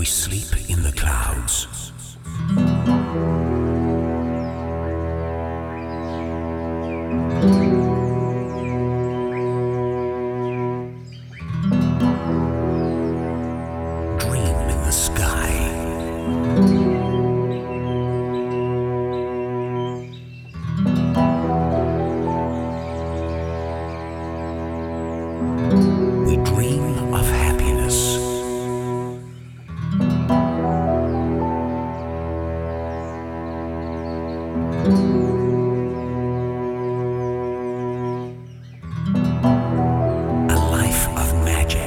we sleep in the clouds. A life of magic.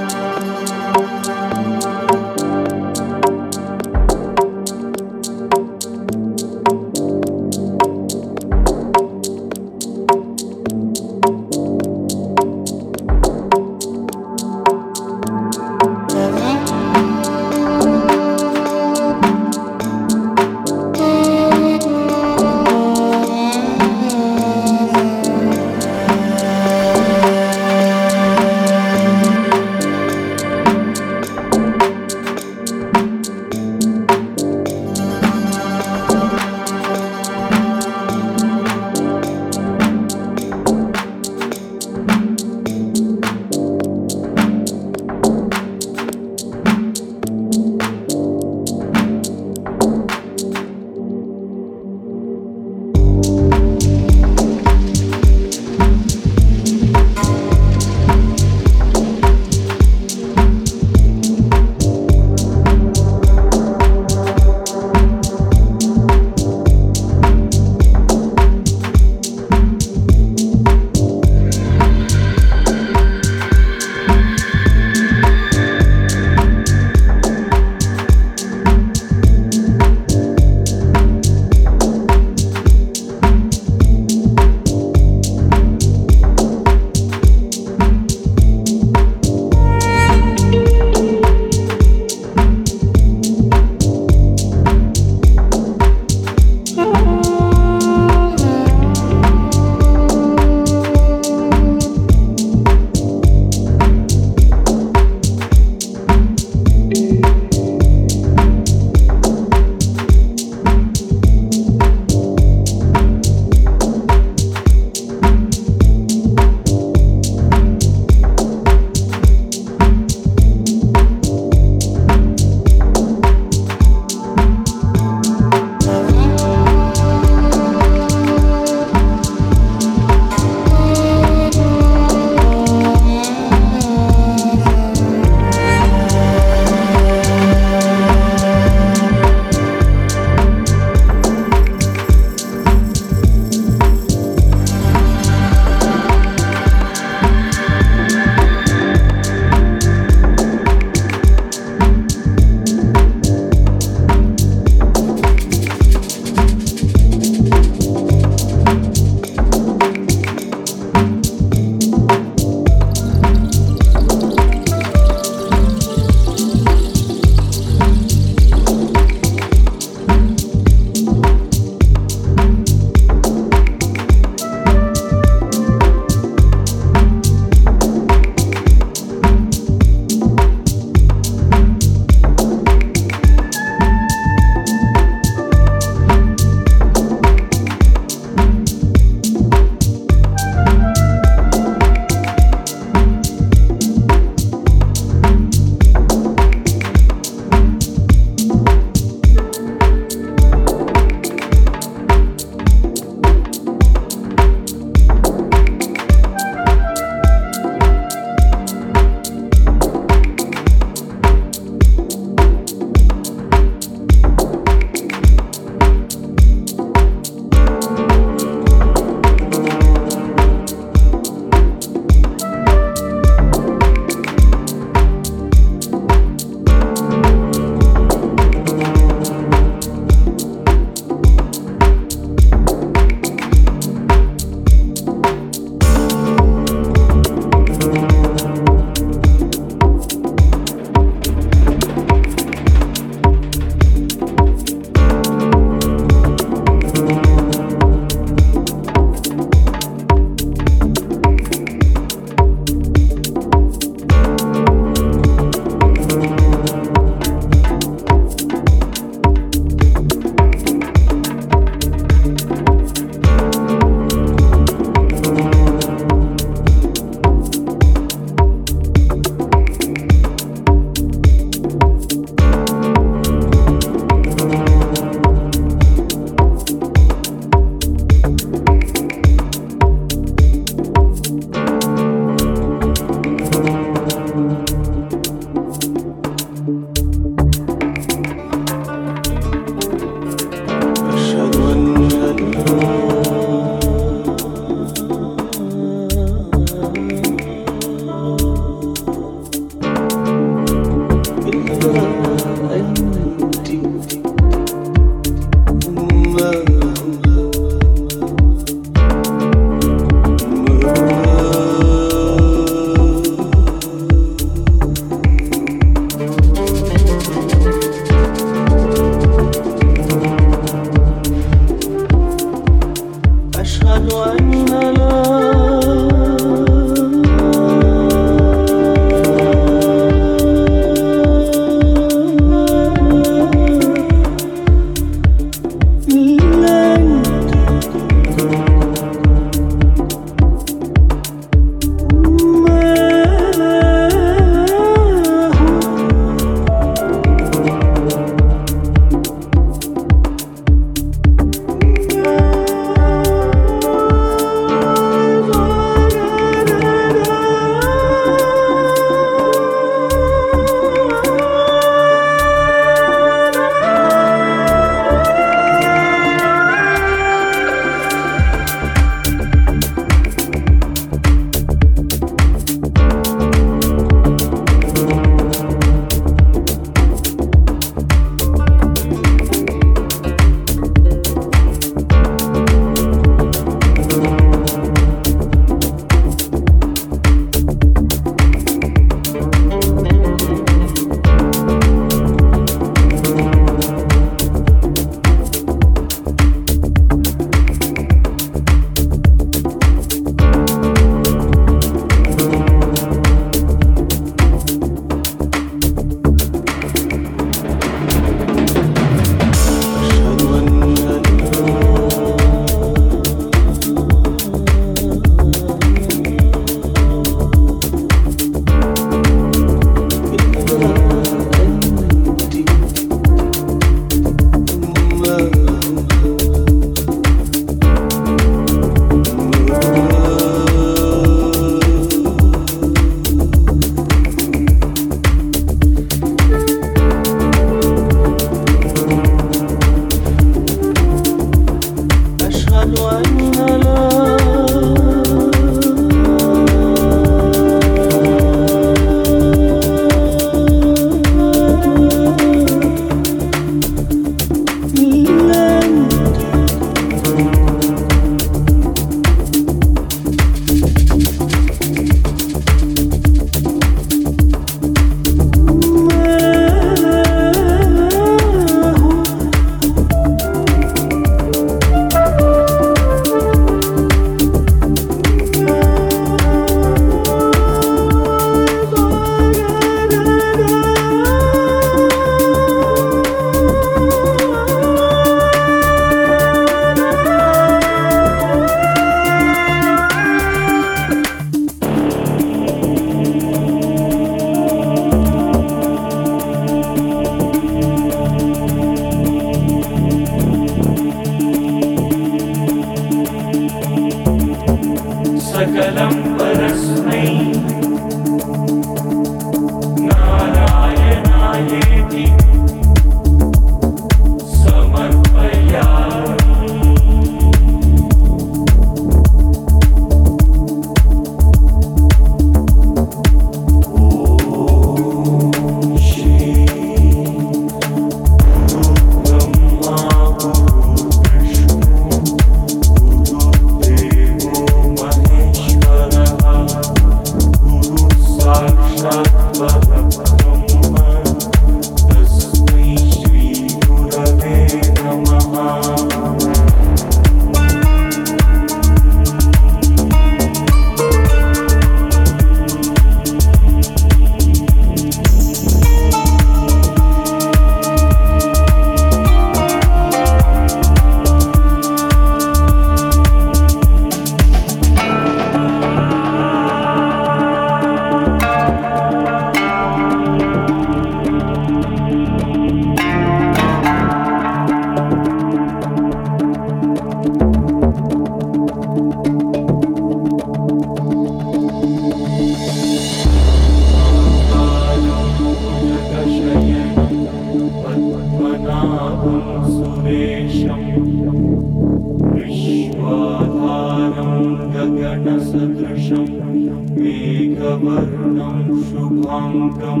Shubhankam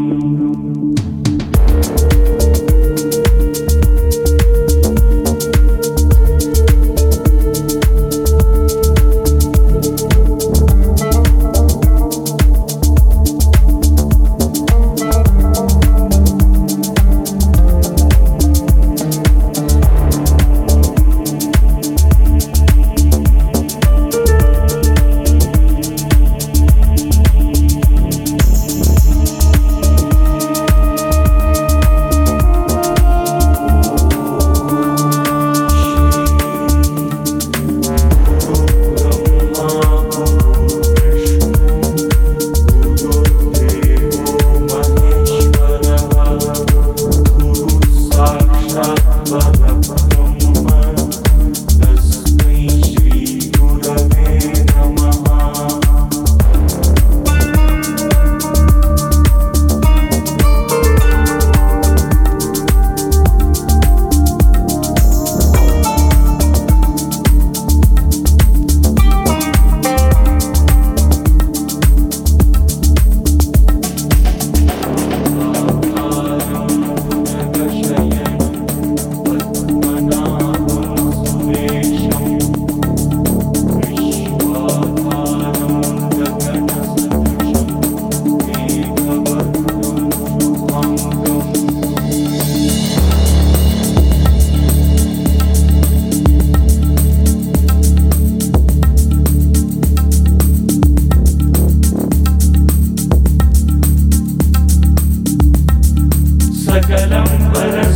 Kalam para